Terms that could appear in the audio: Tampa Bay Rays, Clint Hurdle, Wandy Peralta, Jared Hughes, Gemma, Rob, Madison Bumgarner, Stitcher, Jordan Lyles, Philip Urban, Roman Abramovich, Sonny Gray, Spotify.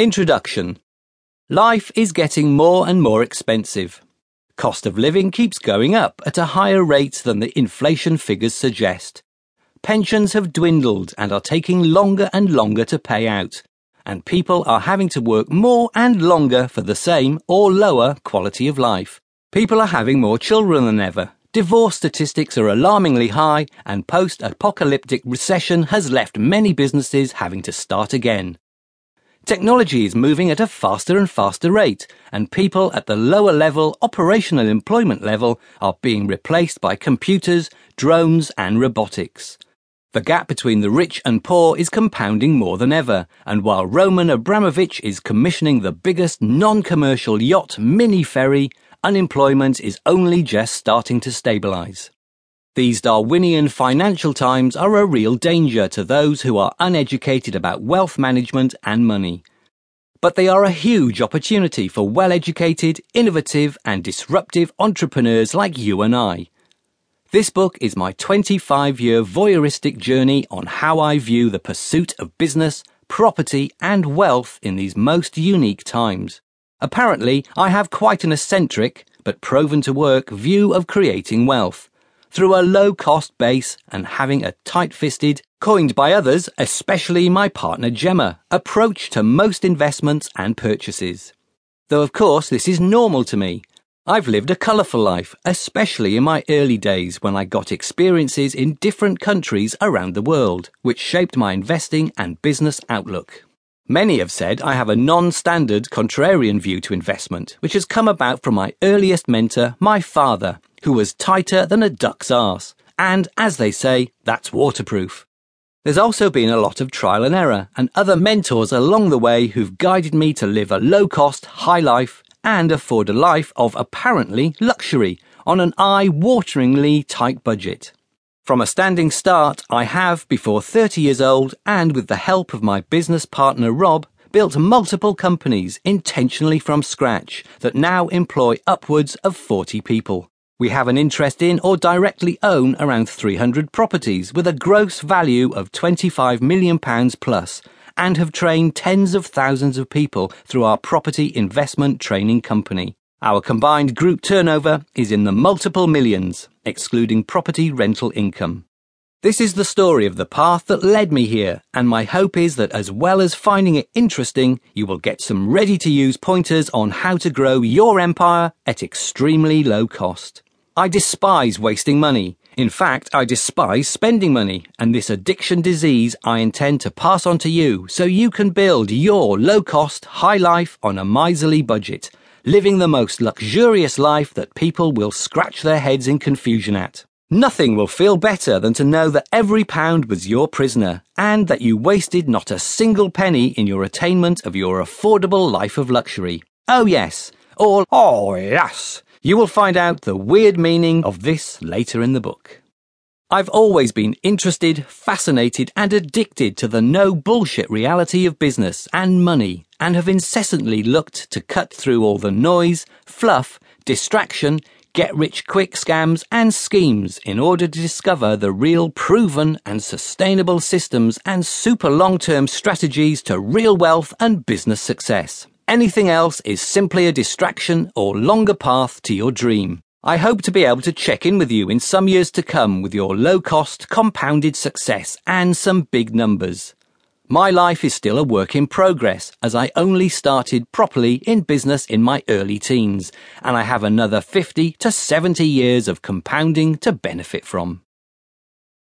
Introduction. Life is getting more and more expensive. Cost of living keeps going up at a higher rate than the inflation figures suggest. Pensions have dwindled and are taking longer and longer to pay out, and people are having to work more and longer for the same or lower quality of life. People are having more children than ever. Divorce statistics are alarmingly high, and post-apocalyptic recession has left many businesses having to start again. Technology is moving at a faster and faster rate, and people at the lower level, operational employment level, are being replaced by computers, drones, and robotics. The gap between the rich and poor is compounding more than ever, and while Roman Abramovich is commissioning the biggest non-commercial yacht mini-ferry, unemployment is only just starting to stabilise. These Darwinian financial times are a real danger to those who are uneducated about wealth management and money. But they are a huge opportunity for well-educated, innovative and disruptive entrepreneurs like you and I. This book is my 25-year voyeuristic journey on how I view the pursuit of business, property and wealth in these most unique times. Apparently, I have quite an eccentric, but proven-to-work view of creating wealth through a low-cost base and having a tight-fisted, coined by others, especially my partner Gemma, approach to most investments and purchases. Though, of course, this is normal to me. I've lived a colourful life, especially in my early days when I got experiences in different countries around the world, which shaped my investing and business outlook. Many have said I have a non-standard, contrarian view to investment, which has come about from my earliest mentor, my father, who was tighter than a duck's arse, and, as they say, that's waterproof. There's also been a lot of trial and error, and other mentors along the way who've guided me to live a low-cost, high life, and afford a life of, apparently, luxury, on an eye-wateringly tight budget. From a standing start, I have, before 30 years old, and with the help of my business partner Rob, built multiple companies intentionally from scratch that now employ upwards of 40 people. We have an interest in or directly own around 300 properties with a gross value of £25 million plus, and have trained tens of thousands of people through our property investment training company. Our combined group turnover is in the multiple millions, excluding property rental income. This is the story of the path that led me here, and my hope is that as well as finding it interesting, you will get some ready-to-use pointers on how to grow your empire at extremely low cost. I despise wasting money. In fact, I despise spending money, and this addiction disease I intend to pass on to you so you can build your low-cost, high life on a miserly budget, living the most luxurious life that people will scratch their heads in confusion at. Nothing will feel better than to know that every pound was your prisoner, and that you wasted not a single penny in your attainment of your affordable life of luxury. Oh yes, or oh yes. You will find out the weird meaning of this later in the book. I've always been interested, fascinated, and addicted to the no-bullshit reality of business and money, and have incessantly looked to cut through all the noise, fluff, distraction, get-rich-quick scams and schemes in order to discover the real, proven, and sustainable systems and super long-term strategies to real wealth and business success. Anything else is simply a distraction or longer path to your dream. I hope to be able to check in with you in some years to come with your low-cost, compounded success and some big numbers. My life is still a work in progress, as I only started properly in business in my early teens, and I have another 50 to 70 years of compounding to benefit from.